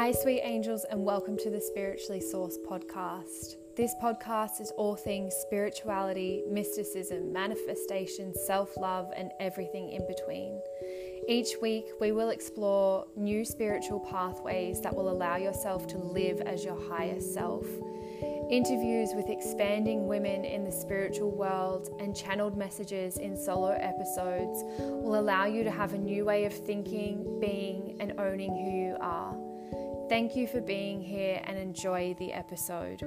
Hi sweet angels, and welcome to the Spiritually Sourced podcast. This podcast is all things spirituality, mysticism, manifestation, self-love, and everything in between. Each week we will explore new spiritual pathways that will allow yourself to live as your highest self. Interviews with expanding women in the spiritual world and channeled messages in solo episodes will allow you to have a new way of thinking, being, and owning who you are. Thank you for being here and enjoy the episode.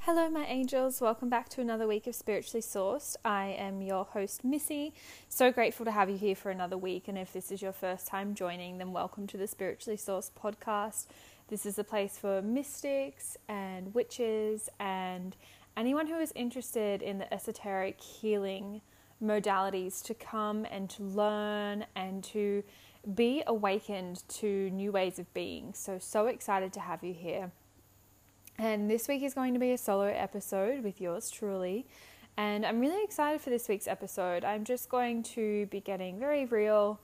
Hello my angels, welcome back to another week of Spiritually Sourced. I am your host Missy, so grateful to have you here for another week, and if this is your first time joining, then welcome to the Spiritually Sourced podcast. This is a place for mystics and witches and anyone who is interested in the esoteric healing modalities to come and to learn and to be awakened to new ways of being. So excited to have you here. And this week is going to be a solo episode with yours truly. And I'm really excited for this week's episode. I'm just going to be getting very real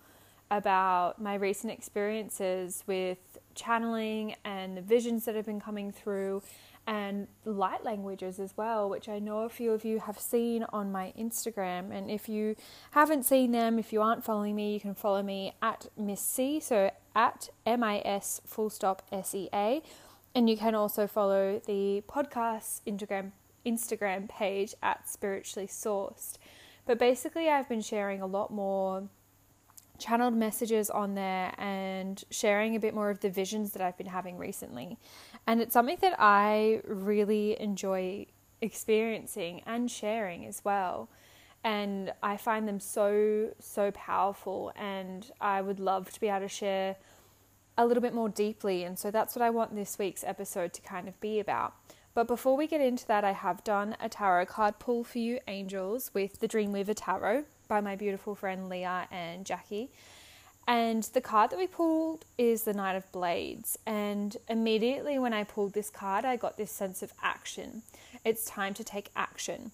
about my recent experiences with channeling and the visions that have been coming through and light languages as well, which I know a few of you have seen on my Instagram. And if you haven't seen them, if you aren't following me, you can follow me at Missy, so at MIS_SEA. And you can also follow the podcast's Instagram page at Spiritually Sourced. But basically I've been sharing a lot more channeled messages on there and sharing a bit more of the visions that I've been having recently. And it's something that I really enjoy experiencing and sharing as well. And I find them so powerful, and I would love to be able to share a little bit more deeply, and so that's what I want this week's episode to kind of be about. But before we get into that, I have done a tarot card pull for you angels with the Dreamweaver Tarot by my beautiful friend Leah and Jackie, and the card that we pulled is the Knight of Blades. And immediately when I pulled this card, I got this sense of action. It's time to take action.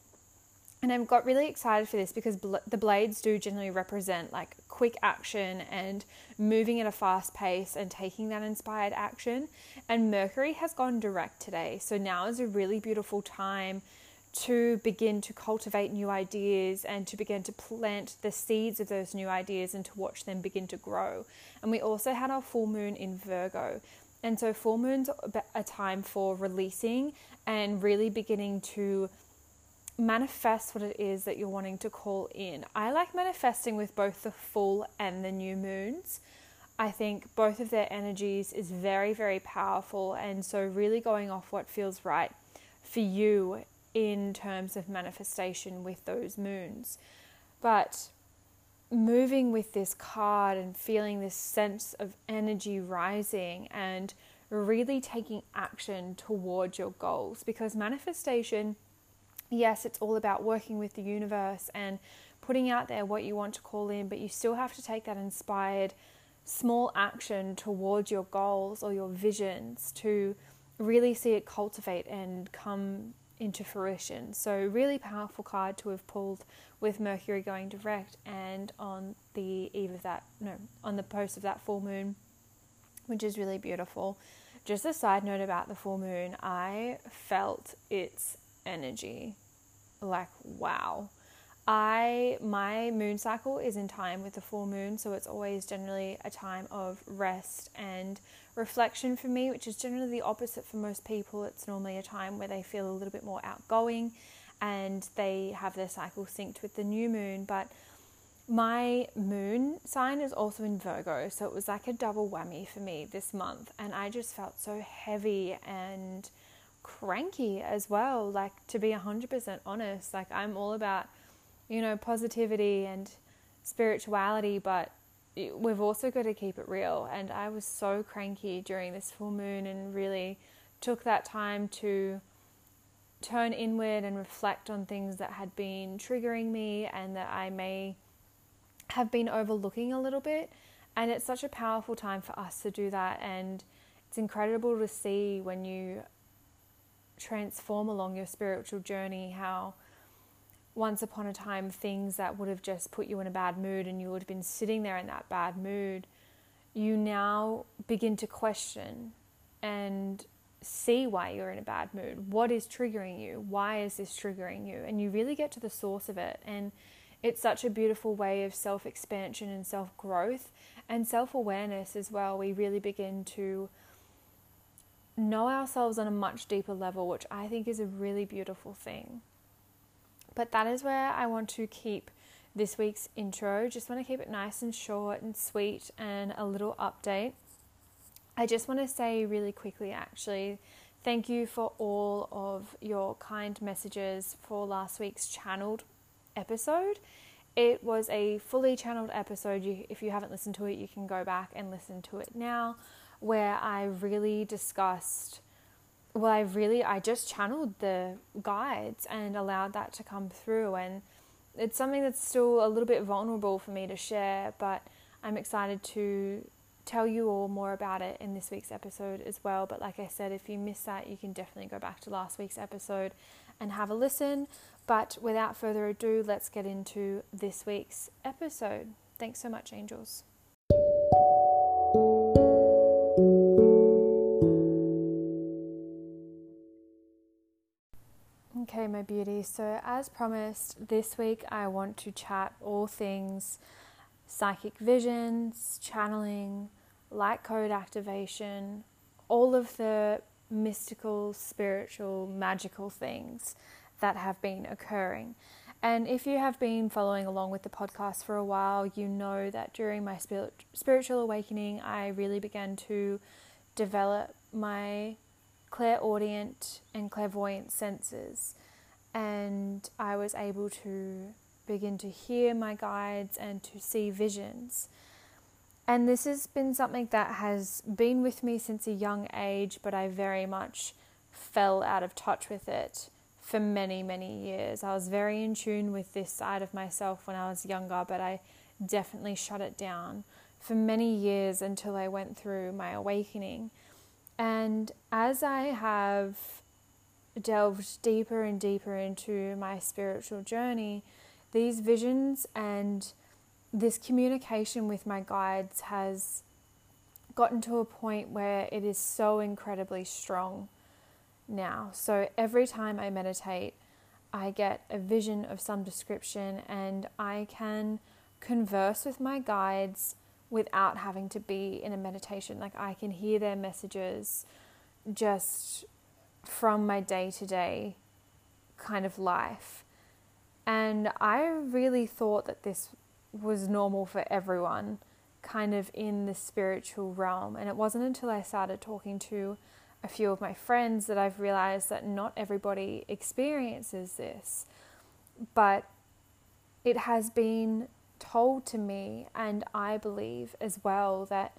And I've got really excited for this because the blades do generally represent like quick action and moving at a fast pace and taking that inspired action. And Mercury has gone direct today. So now is a really beautiful time to begin to cultivate new ideas and to begin to plant the seeds of those new ideas and to watch them begin to grow. And we also had our full moon in Virgo. And so full moon's a time for releasing and really beginning to manifest what it is that you're wanting to call in. I like manifesting with both the full and the new moons. I think both of their energies is very, very powerful, and so really going off what feels right for you in terms of manifestation with those moons. But moving with this card and feeling this sense of energy rising and really taking action towards your goals, because manifestation, yes, it's all about working with the universe and putting out there what you want to call in, but you still have to take that inspired small action towards your goals or your visions to really see it cultivate and come into fruition. So really powerful card to have pulled with Mercury going direct and on the eve of that, on the post of that full moon, which is really beautiful. Just a side note about the full moon, I felt its energy. Like, wow. My moon cycle is in time with the full moon, so it's always generally a time of rest and reflection for me, which is generally the opposite for most people. It's normally a time where they feel a little bit more outgoing and they have their cycle synced with the new moon. But my moon sign is also in Virgo, so it was like a double whammy for me this month, and I just felt so heavy and cranky as well. Like, to be 100% honest, like I'm all about, positivity and spirituality, but we've also got to keep it real. And I was so cranky during this full moon and really took that time to turn inward and reflect on things that had been triggering me and that I may have been overlooking a little bit. And it's such a powerful time for us to do that, and it's incredible to see when you transform along your spiritual journey how once upon a time things that would have just put you in a bad mood and you would have been sitting there in that bad mood, you now begin to question and see why you're in a bad mood. What is triggering you? Why is this triggering you? And you really get to the source of it. And it's such a beautiful way of self-expansion and self-growth and self-awareness as well. We really begin to know ourselves on a much deeper level, which I think is a really beautiful thing. But that is where I want to keep this week's intro. Just want to keep it nice and short and sweet and a little update. I just want to say really quickly, actually, thank you for all of your kind messages for last week's channeled episode. It was a fully channeled episode. If you haven't listened to it, you can go back and listen to it now, where I really discussed, well, I just channeled the guides and allowed that to come through. And it's something that's still a little bit vulnerable for me to share, but I'm excited to tell you all more about it in this week's episode as well. But like I said, if you missed that, you can definitely go back to last week's episode and have a listen. But without further ado, let's get into this week's episode. Thanks so much, angels. Okay, my beauty. So as promised, this week I want to chat all things psychic visions, channeling, light code activation, all of the mystical, spiritual, magical things that have been occurring. And if you have been following along with the podcast for a while, you know that during my spiritual awakening, I really began to develop my clairaudient and clairvoyant senses. And I was able to begin to hear my guides and to see visions. And this has been something that has been with me since a young age, but I very much fell out of touch with it for many, many years. I was very in tune with this side of myself when I was younger, but I definitely shut it down for many years until I went through my awakening. And as I have delved deeper and deeper into my spiritual journey, these visions and this communication with my guides has gotten to a point where it is so incredibly strong now. So every time I meditate, I get a vision of some description and I can converse with my guides without having to be in a meditation. Like, I can hear their messages just from my day-to-day kind of life. And I really thought that this was normal for everyone kind of in the spiritual realm. And it wasn't until I started talking to a few of my friends that I've realized that not everybody experiences this, but it has been told to me. And I believe as well that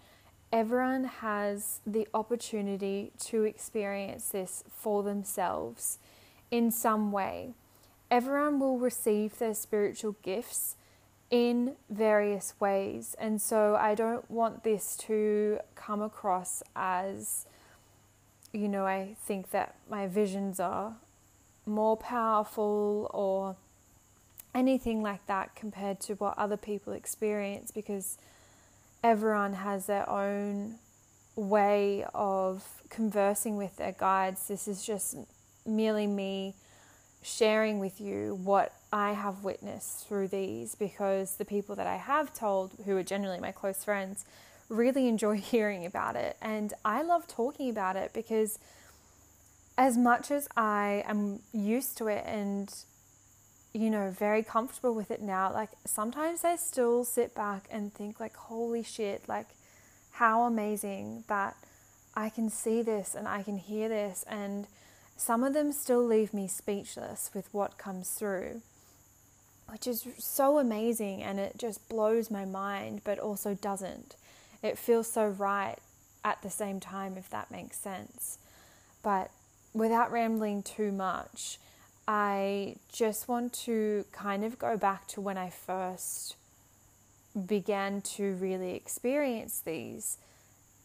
everyone has the opportunity to experience this for themselves in some way. Everyone will receive their spiritual gifts in various ways. And so I don't want this to come across as, you know, I think that my visions are more powerful or anything like that compared to what other people experience, because everyone has their own way of conversing with their guides. This is just merely me sharing with you what I have witnessed through these, because the people that I have told, who are generally my close friends, really enjoy hearing about it. And I love talking about it, because as much as I am used to it and, you know, very comfortable with it now, like, sometimes I still sit back and think, like, holy shit, like, how amazing that I can see this and I can hear this. And some of them still leave me speechless with what comes through, which is so amazing, and it just blows my mind, but also doesn't. It feels so right at the same time, if that makes sense. But without rambling too much, I just want to kind of go back to when I first began to really experience these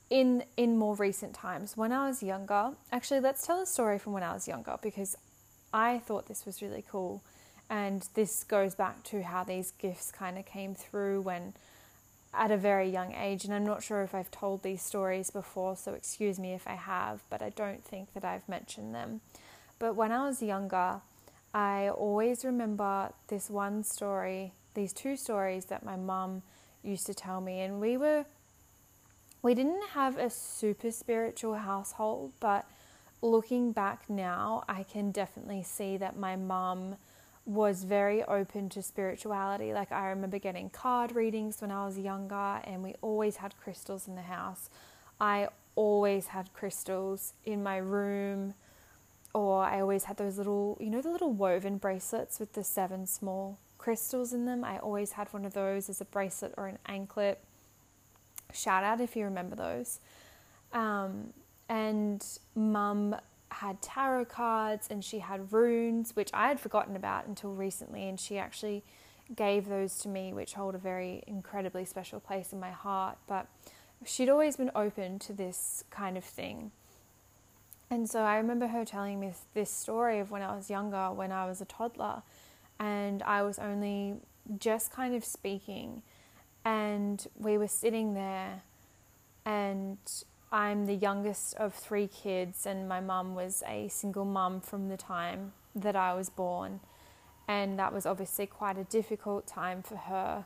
in more recent times. When I was younger, actually, let's tell a story from when I was younger, because I thought this was really cool And this goes back to how these gifts kind of came through when at a very young age. And I'm not sure if I've told these stories before, so excuse me if I have, but I don't think that I've mentioned them. But when I was younger, I always remember this one story, these two stories that my mum used to tell me. And we didn't have a super spiritual household, but looking back now, I can definitely see that my mum was very open to spirituality. Like, I remember getting card readings when I was younger, and we always had crystals in the house. I always had crystals in my room, or I always had those little, you know, the little woven bracelets with the 7 small crystals in them. I always had one of those as a bracelet or an anklet. Shout out if you remember those. And Mum had tarot cards, and she had runes, which I had forgotten about until recently, and she actually gave those to me, which hold a very incredibly special place in my heart. But she'd always been open to this kind of thing. And so I remember her telling me this story of when I was younger, when I was a toddler, and I was only just kind of speaking, and we were sitting there, and I'm the youngest of 3 kids, and my mum was a single mum from the time that I was born. And that was obviously quite a difficult time for her,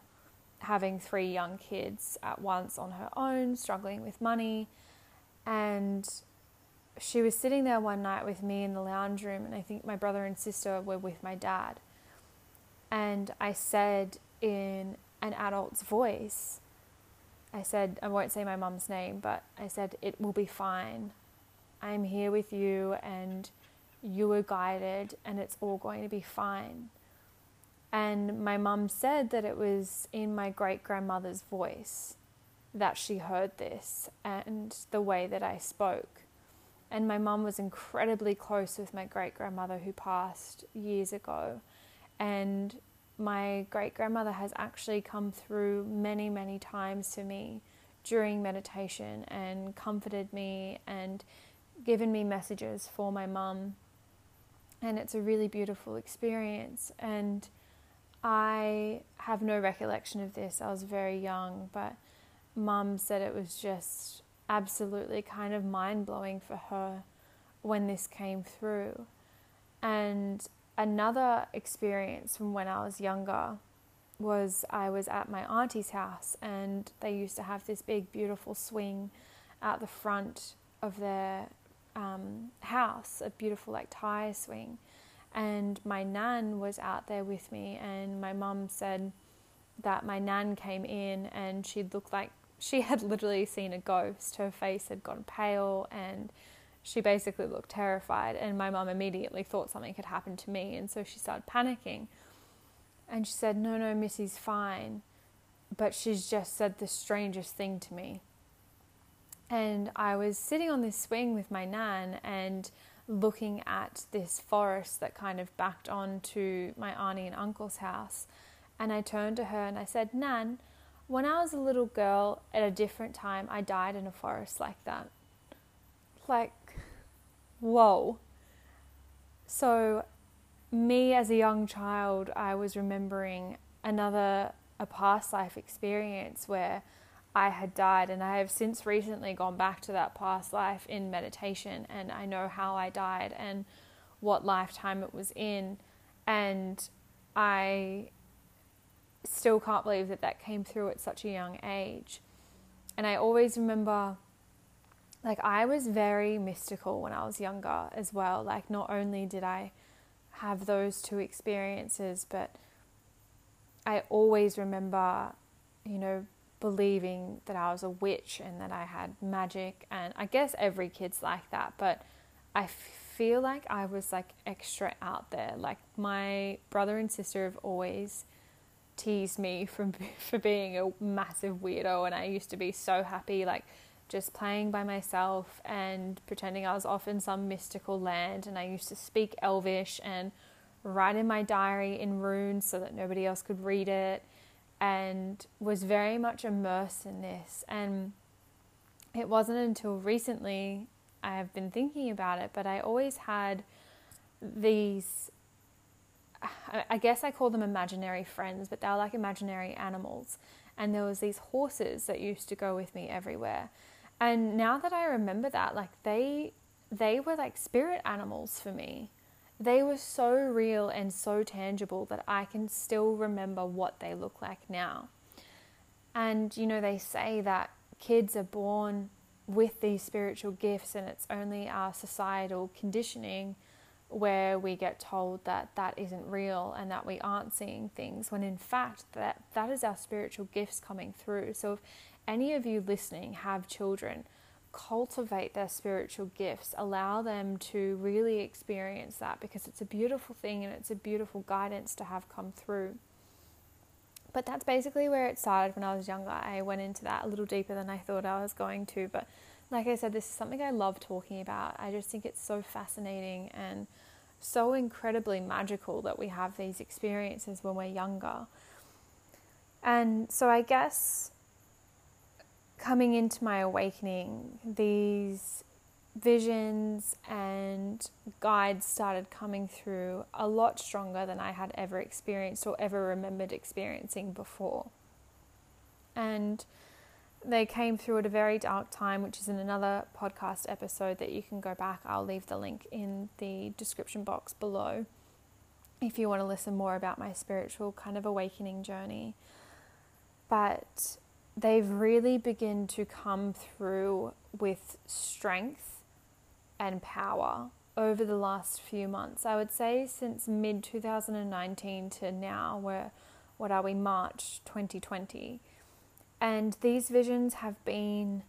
having 3 young kids at once on her own, struggling with money. And she was sitting there one night with me in the lounge room, and I think my brother and sister were with my dad. And I said in an adult's voice, I said, I won't say my mum's name, but I said, "It will be fine. I'm here with you, and you were guided, and it's all going to be fine." And my mum said that it was in my great-grandmother's voice that she heard this, and the way that I spoke. And my mum was incredibly close with my great-grandmother, who passed years ago. And my great-grandmother has actually come through many, many times to me during meditation, and comforted me and given me messages for my mum. And it's a really beautiful experience. And I have no recollection of this. I was very young, but Mum said it was just absolutely kind of mind-blowing for her when this came through. And another experience from when I was younger was I was at my auntie's house, and they used to have this big beautiful swing out the front of their house, a beautiful like tire swing. And my nan was out there with me, and my mum said that my nan came in, and she looked like she had literally seen a ghost. Her face had gone pale, and she basically looked terrified, and my mum immediately thought something had happened to me, and so she started panicking. And she said, no, Missy's fine, but she's just said the strangest thing to me. And I was sitting on this swing with my nan and looking at this forest that kind of backed on to my auntie and uncle's house. And I turned to her and I said, "Nan, when I was a little girl at a different time, I died in a forest like that." Like, whoa. So me as a young child, I was remembering a past life experience where I had died, and I have since recently gone back to that past life in meditation, and I know how I died and what lifetime it was in. And I still can't believe that that came through at such a young age. And I always remember, like, I was very mystical when I was younger as well. Like, not only did I have those two experiences, but I always remember, you know, believing that I was a witch and that I had magic. And I guess every kid's like that, but I feel like I was like extra out there. Like, my brother and sister have always teased me for being a massive weirdo, and I used to be so happy, like, just playing by myself and pretending I was off in some mystical land. And I used to speak Elvish and write in my diary in runes so that nobody else could read it, and was very much immersed in this. And it wasn't until recently I have been thinking about it, but I always had these, I guess I call them imaginary friends, but they were like imaginary animals. And there was these horses that used to go with me everywhere. And now that I remember that, like they were like spirit animals for me. They were so real and so tangible that I can still remember what they look like now. And, you know, they say that kids are born with these spiritual gifts, and it's only our societal conditioning where we get told that that isn't real and that we aren't seeing things, when in fact that is our spiritual gifts coming through. So if any of you listening have children, cultivate their spiritual gifts, allow them to really experience that, because it's a beautiful thing and it's a beautiful guidance to have come through. But that's basically where it started when I was younger. I went into that a little deeper than I thought I was going to. But like I said, this is something I love talking about. I just think it's so fascinating and so incredibly magical that we have these experiences when we're younger. And so I guess coming into my awakening, these visions and guides started coming through a lot stronger than I had ever experienced or ever remembered experiencing before. And they came through at a very dark time, which is in another podcast episode that you can go back. I'll leave the link in the description box below if you want to listen more about my spiritual kind of awakening journey. But they've really begun to come through with strength and power over the last few months. I would say since mid-2019 to now, March 2020. And these visions have been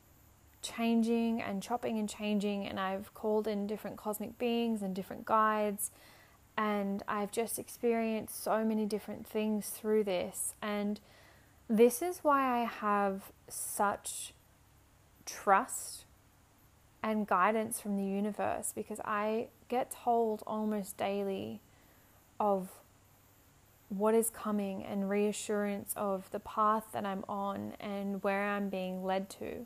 changing and chopping and changing, and I've called in different cosmic beings and different guides, and I've just experienced so many different things through this. And this is why I have such trust and guidance from the universe, because I get told almost daily of what is coming and reassurance of the path that I'm on and where I'm being led to.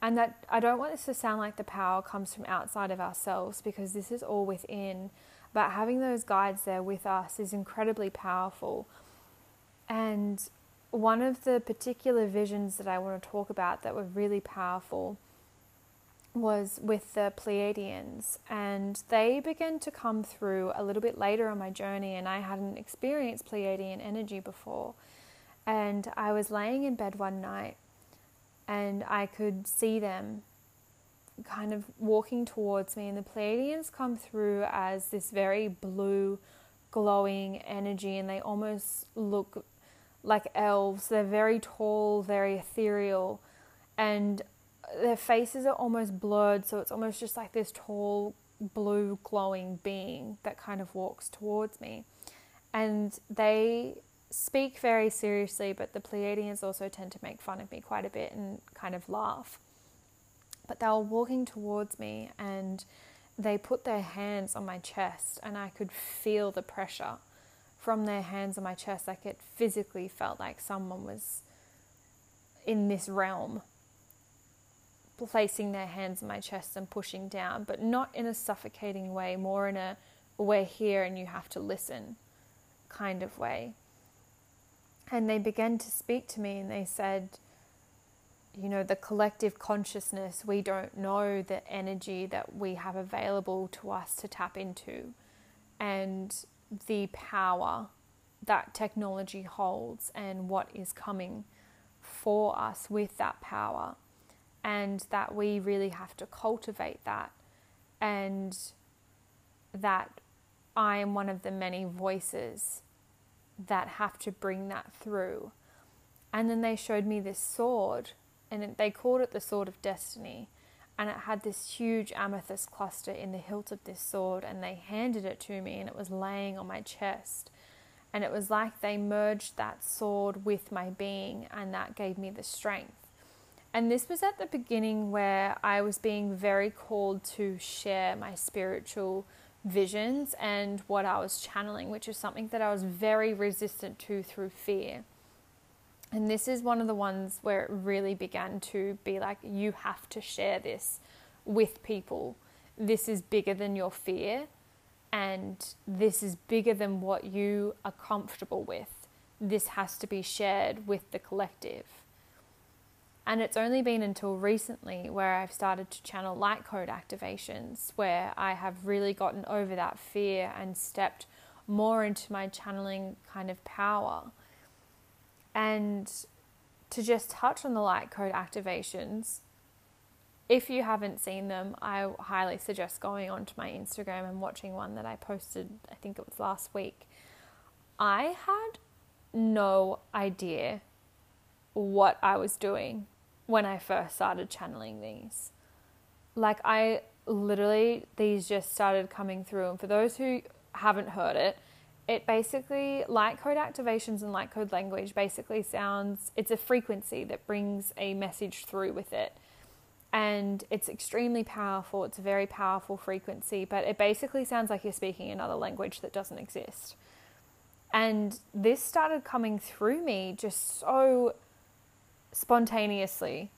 And that I don't want this to sound like the power comes from outside of ourselves, because this is all within, but having those guides there with us is incredibly powerful. And one of the particular visions that I want to talk about that were really powerful was with the Pleiadians, and they began to come through a little bit later on my journey, and I hadn't experienced Pleiadian energy before. And I was laying in bed one night and I could see them kind of walking towards me, and the Pleiadians come through as this very blue glowing energy, and they almost look like elves. They're very tall, very ethereal, and their faces are almost blurred, so it's almost just like this tall, blue, glowing being that kind of walks towards me. And they speak very seriously, but the Pleiadians also tend to make fun of me quite a bit and kind of laugh. But they were walking towards me, and they put their hands on my chest, and I could feel the pressure from their hands on my chest. Like, it physically felt like someone was in this realm placing their hands on my chest and pushing down, but not in a suffocating way, more in a "we're here and you have to listen" kind of way. And they began to speak to me, and they said, you know, the collective consciousness, we don't know the energy that we have available to us to tap into and the power that technology holds and what is coming for us with that power, and that we really have to cultivate that, and that I am one of the many voices that have to bring that through. And then they showed me this sword, and they called it the Sword of Destiny, and it had this huge amethyst cluster in the hilt of this sword, and they handed it to me, and it was laying on my chest, and it was like they merged that sword with my being, and that gave me the strength. And this was at the beginning where I was being very called to share my spiritual visions and what I was channeling, which is something that I was very resistant to through fear. And this is one of the ones where it really began to be like, you have to share this with people. This is bigger than your fear, and this is bigger than what you are comfortable with. This has to be shared with the collective. And it's only been until recently where I've started to channel light code activations, where I have really gotten over that fear and stepped more into my channeling kind of power. And to just touch on the light code activations, if you haven't seen them, I highly suggest going onto my Instagram and watching one that I posted, I think it was last week. I had no idea what I was doing when I first started channeling these. Like, I literally, these just started coming through. And for those who haven't heard it, it basically, light code activations and light code language basically sounds, it's a frequency that brings a message through with it. And it's extremely powerful. It's a very powerful frequency, but it basically sounds like you're speaking another language that doesn't exist. And this started coming through me just so spontaneously,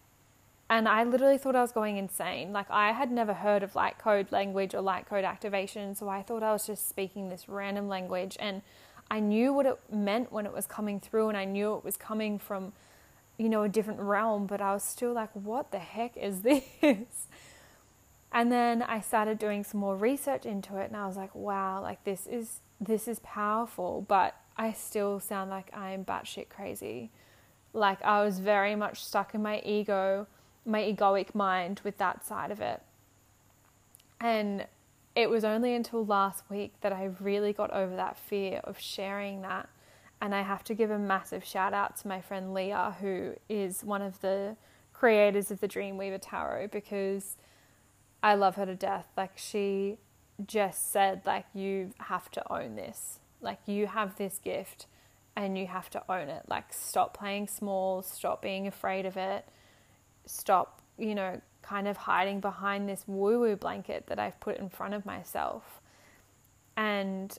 and I literally thought I was going insane. Like, I had never heard of light code language or light code activation, so I thought I was just speaking this random language, and I knew what it meant when it was coming through, and I knew it was coming from, you know, a different realm, but I was still like, what the heck is this? And then I started doing some more research into it, and I was like, wow, like this is powerful, but I still sound like I'm batshit crazy. Like, I was very much stuck in my ego, my egoic mind with that side of it. And it was only until last week that I really got over that fear of sharing that. And I have to give a massive shout out to my friend Leah, who is one of the creators of the Dreamweaver Tarot, because I love her to death. Like, she just said, like, you have to own this. Like, you have this gift. And you have to own it. Like, stop playing small, stop being afraid of it, stop, you know, kind of hiding behind this woo-woo blanket that I've put in front of myself. And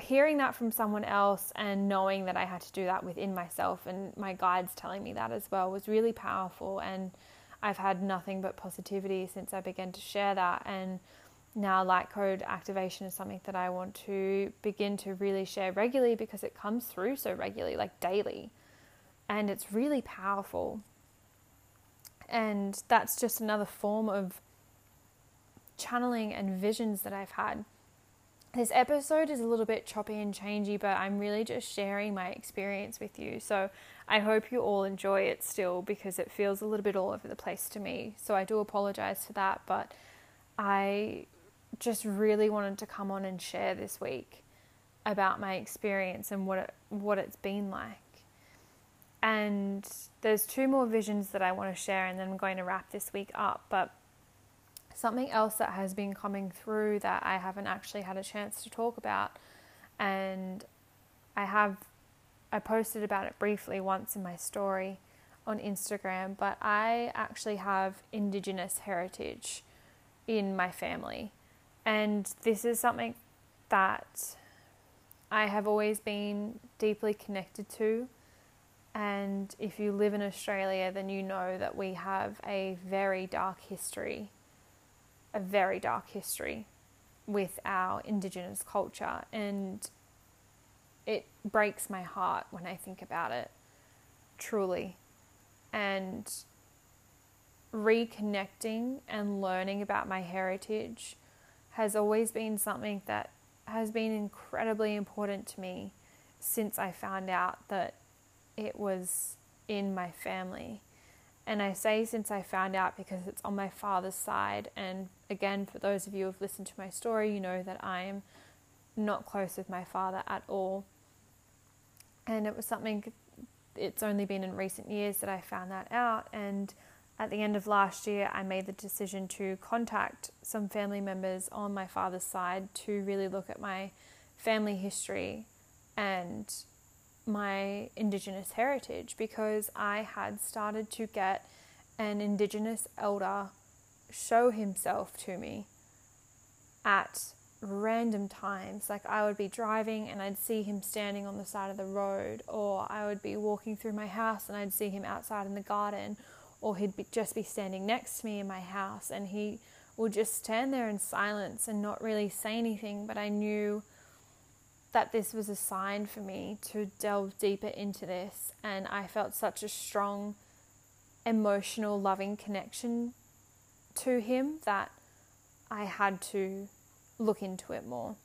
hearing that from someone else and knowing that I had to do that within myself, and my guides telling me that as well, was really powerful. And I've had nothing but positivity since I began to share that. And now light code activation is something that I want to begin to really share regularly, because it comes through so regularly, like daily. And it's really powerful. And that's just another form of channeling and visions that I've had. This episode is a little bit choppy and changey, but I'm really just sharing my experience with you. So I hope you all enjoy it still, because it feels a little bit all over the place to me. So I do apologize for that, but I just really wanted to come on and share this week about my experience and what it's been like. And there's two more visions that I want to share, and then I'm going to wrap this week up. But something else that has been coming through that I haven't actually had a chance to talk about, and I posted about it briefly once in my story on Instagram, but I actually have Indigenous heritage in my family. And this is something that I have always been deeply connected to. And if you live in Australia, then you know that we have a very dark history with our Indigenous culture. And it breaks my heart when I think about it, truly. And reconnecting and learning about my heritage has always been something that has been incredibly important to me since I found out that it was in my family. And I say since I found out because it's on my father's side. And again, for those of you who've listened to my story, you know that I'm not close with my father at all. And it was something, it's only been in recent years that I found that out. And at the end of last year, I made the decision to contact some family members on my father's side to really look at my family history and my Indigenous heritage, because I had started to get an Indigenous elder show himself to me at random times. Like, I would be driving and I'd see him standing on the side of the road, or I would be walking through my house and I'd see him outside in the garden, or he'd just be standing next to me in my house. And he or just stand there in silence and not really say anything. But I knew that this was a sign for me to delve deeper into this. And I felt such a strong, emotional, loving connection to him that I had to look into it more.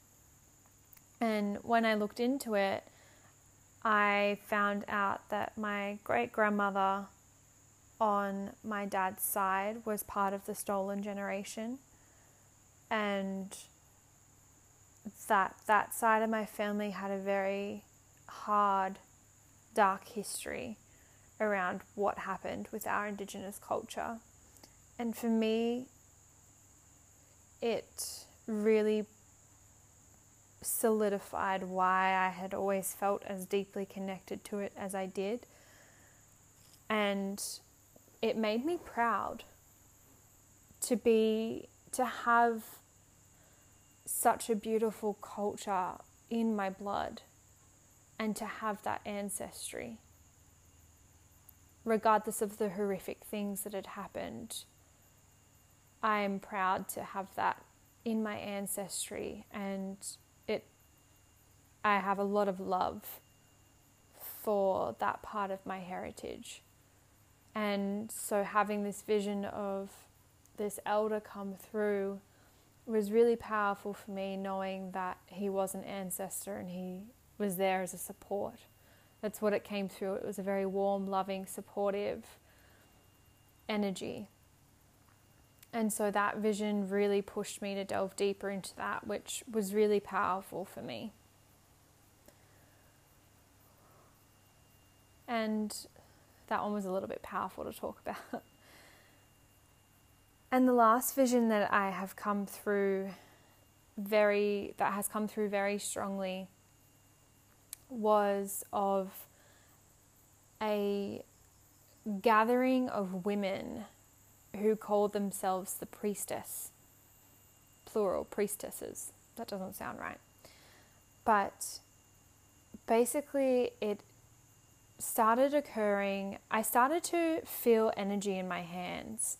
And when I looked into it, I found out that my great-grandmother on my dad's side was part of the stolen generation, and that side of my family had a very hard, dark history around what happened with our Indigenous culture. And for me, it really solidified why I had always felt as deeply connected to it as I did. And it made me proud to have such a beautiful culture in my blood and to have that ancestry, regardless of the horrific things that had happened. I am proud to have that in my ancestry, and I have a lot of love for that part of my heritage. And so having this vision of this elder come through was really powerful for me, knowing that he was an ancestor and he was there as a support. That's what it came through. It was a very warm, loving, supportive energy. And so that vision really pushed me to delve deeper into that, which was really powerful for me. And that one was a little bit powerful to talk about. And the last vision that I have come through very strongly was of a gathering of women who called themselves the priestess, plural priestesses. That doesn't sound right. But basically it started occurring, I started to feel energy in my hands.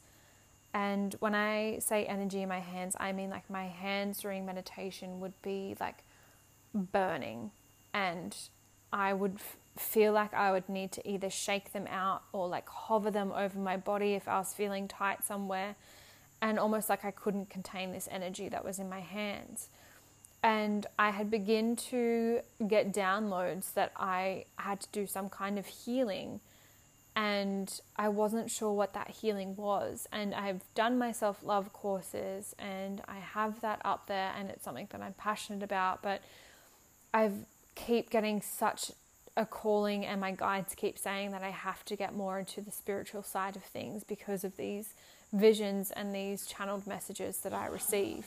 And when I say energy in my hands, I mean like my hands during meditation would be like burning, and I would feel like I would need to either shake them out or like hover them over my body if I was feeling tight somewhere, and almost like I couldn't contain this energy that was in my hands. And I had begun to get downloads that I had to do some kind of healing, and I wasn't sure what that healing was. And I've done my self-love courses and I have that up there, and it's something that I'm passionate about, but I keep getting such a calling, and my guides keep saying that I have to get more into the spiritual side of things because of these visions and these channeled messages that I receive.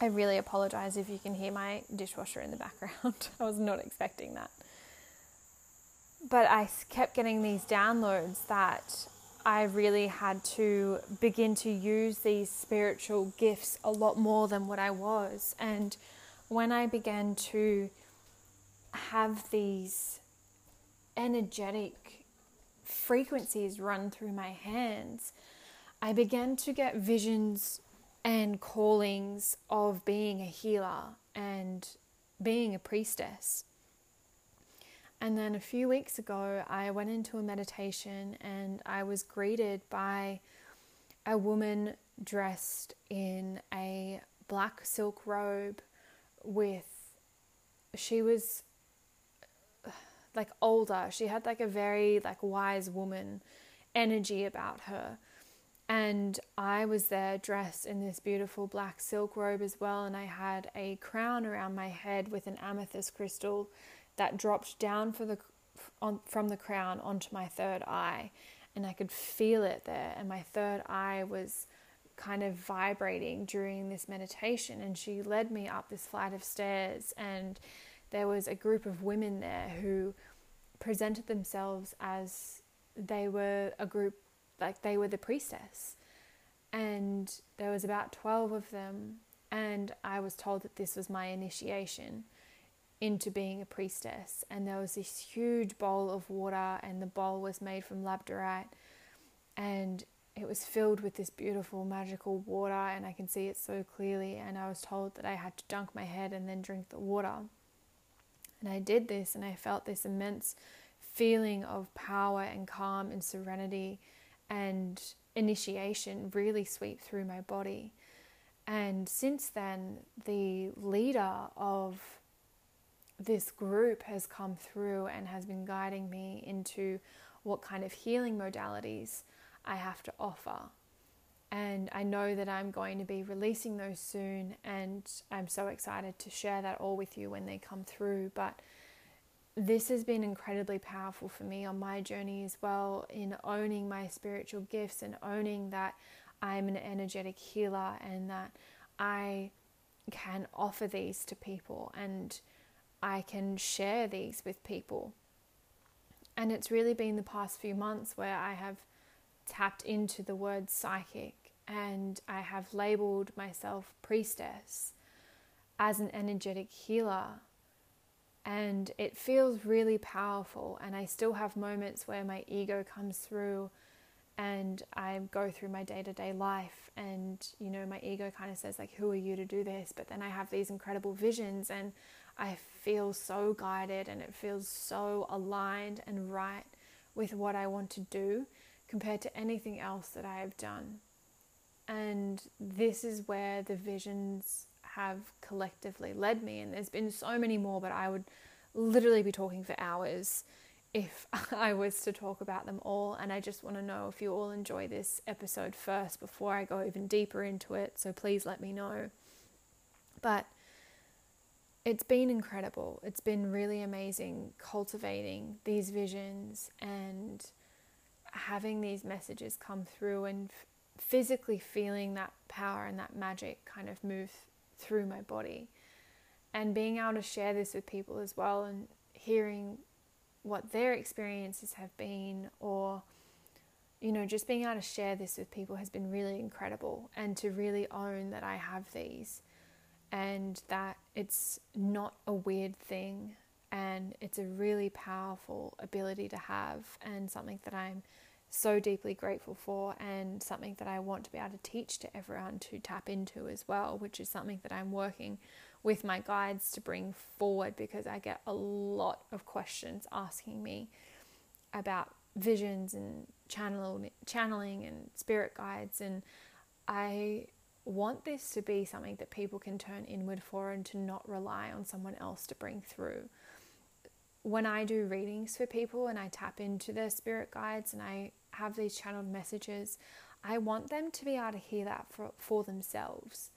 I really apologize if you can hear my dishwasher in the background. I was not expecting that. But I kept getting these downloads that I really had to begin to use these spiritual gifts a lot more than what I was. And when I began to have these energetic frequencies run through my hands, I began to get visions and callings of being a healer and being a priestess. And then a few weeks ago, I went into a meditation and I was greeted by a woman dressed in a black silk robe she was like older. She had like a very like wise woman energy about her. And I was there dressed in this beautiful black silk robe as well, and I had a crown around my head with an amethyst crystal that dropped down from the crown onto my third eye, and I could feel it there, and my third eye was kind of vibrating during this meditation. And she led me up this flight of stairs, and there was a group of women there who presented themselves as they were a group, like they were the priestess, and there was about 12 of them. And I was told that this was my initiation into being a priestess. And there was this huge bowl of water, and the bowl was made from labdarite, and It was filled with this beautiful magical water, and I can see it so clearly, and I was told that I had to dunk my head and then drink the water. And I did this, and I felt this immense feeling of power and calm and serenity and initiation really sweep through my body. And since then, the leader of this group has come through and has been guiding me into what kind of healing modalities I have to offer. And I know that I'm going to be releasing those soon, and I'm so excited to share that all with you when they come through. But this has been incredibly powerful for me on my journey as well, in owning my spiritual gifts and owning that I'm an energetic healer and that I can offer these to people and I can share these with people. And it's really been the past few months where I have tapped into the word psychic, and I have labeled myself priestess as an energetic healer, and it feels really powerful. And I still have moments where my ego comes through and I go through my day-to-day life, and you know, my ego kind of says like, who are you to do this? But then I have these incredible visions and I feel so guided, and it feels so aligned and right with what I want to do compared to anything else that I have done. And this is where the visions have collectively led me. And there's been so many more, but I would literally be talking for hours if I was to talk about them all. And I just want to know if you all enjoy this episode first before I go even deeper into it. So please let me know. But it's been incredible. It's been really amazing cultivating these visions and having these messages come through and physically feeling that power and that magic kind of move through my body, and being able to share this with people as well, and hearing what their experiences have been, or you know, just being able to share this with people has been really incredible. And to really own that I have these, and that it's not a weird thing, and it's a really powerful ability to have, and something that I'm so deeply grateful for, and something that I want to be able to teach to everyone to tap into as well, which is something that I'm working with my guides to bring forward, because I get a lot of questions asking me about visions and channeling and spirit guides, and I want this to be something that people can turn inward for and to not rely on someone else to bring through. When I do readings for people and I tap into their spirit guides and I have these channeled messages, I want them to be able to hear that for themselves.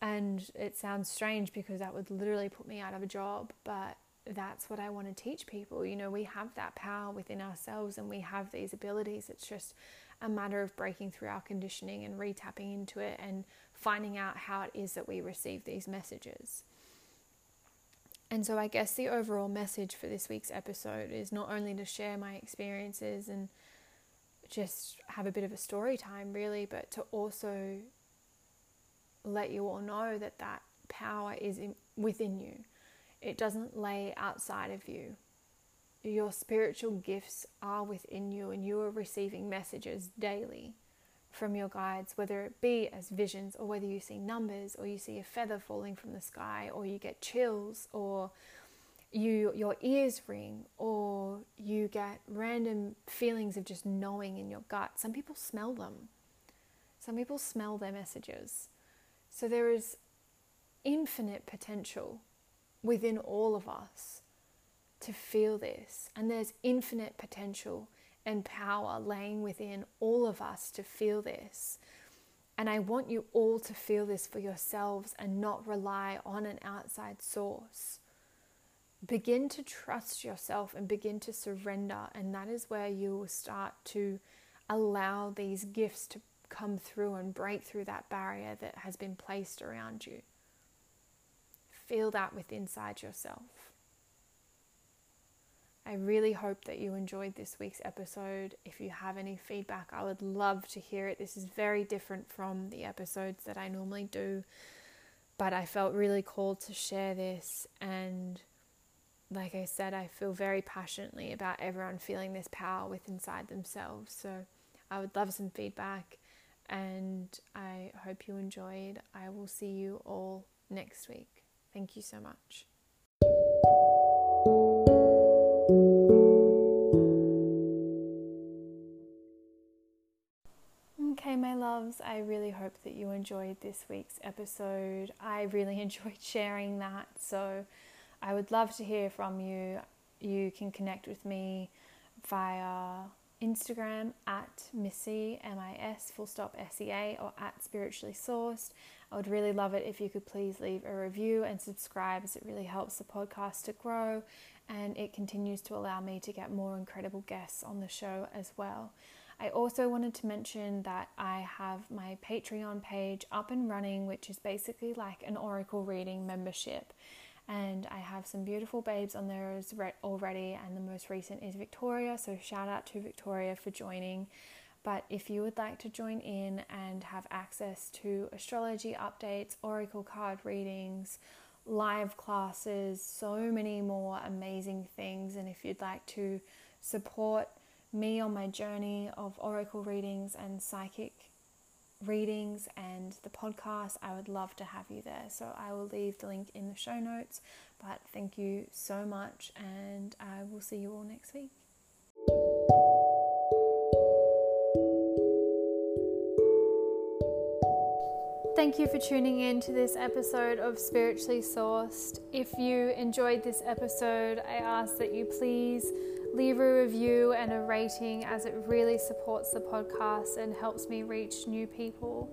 And it sounds strange because that would literally put me out of a job, but that's what I want to teach people. You know, we have that power within ourselves and we have these abilities. It's just a matter of breaking through our conditioning and re-tapping into it and finding out how it is that we receive these messages. And so I guess the overall message for this week's episode is not only to share my experiences and just have a bit of a story time really, but to also let you all know that that power is within you. It doesn't lay outside of you. Your spiritual gifts are within you, and you are receiving messages daily from your guides, whether it be as visions, or whether you see numbers, or you see a feather falling from the sky, or you get chills, or your ears ring, or you get random feelings of just knowing in your gut. Some people smell them. Some people smell their messages. So there is infinite potential within all of us to feel this, and there's infinite potential and power laying within all of us to feel this. And I want you all to feel this for yourselves and not rely on an outside source. Begin to trust yourself and begin to surrender, and that is where you will start to allow these gifts to come through and break through that barrier that has been placed around you. Feel that within inside yourself. I really hope that you enjoyed this week's episode. If you have any feedback, I would love to hear it. This is very different from the episodes that I normally do, but I felt really called to share this. And like I said, I feel very passionately about everyone feeling this power within inside themselves. So I would love some feedback, and I hope you enjoyed. I will see you all next week. Thank you so much. Okay, my loves, I really hope that you enjoyed this week's episode. I really enjoyed sharing that, so I would love to hear from you. You can connect with me via Instagram at Missy, MIS_SEA, or at Spiritually Sourced. I would really love it if you could please leave a review and subscribe, as it really helps the podcast to grow, and it continues to allow me to get more incredible guests on the show as well. I also wanted to mention that I have my Patreon page up and running, which is basically like an oracle reading membership. And I have some beautiful babes on there already, and the most recent is Victoria, so shout out to Victoria for joining. But if you would like to join in and have access to astrology updates, oracle card readings, live classes, so many more amazing things, and if you'd like to support me on my journey of oracle readings and psychic readings and the podcast, I would love to have you there. So I will leave the link in the show notes, but thank you so much, and I will see you all next week. Thank you for tuning in to this episode of Spiritually Sourced. If you enjoyed this episode, I ask that you please leave a review and a rating, as it really supports the podcast and helps me reach new people.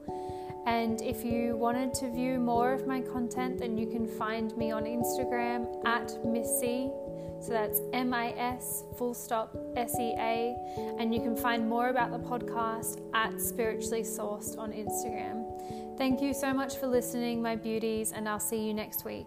And if you wanted to view more of my content, then you can find me on Instagram at Missy, so that's MIS_SEA, and you can find more about the podcast at Spiritually Sourced on Instagram. Thank you so much for listening, my beauties, and I'll see you next week.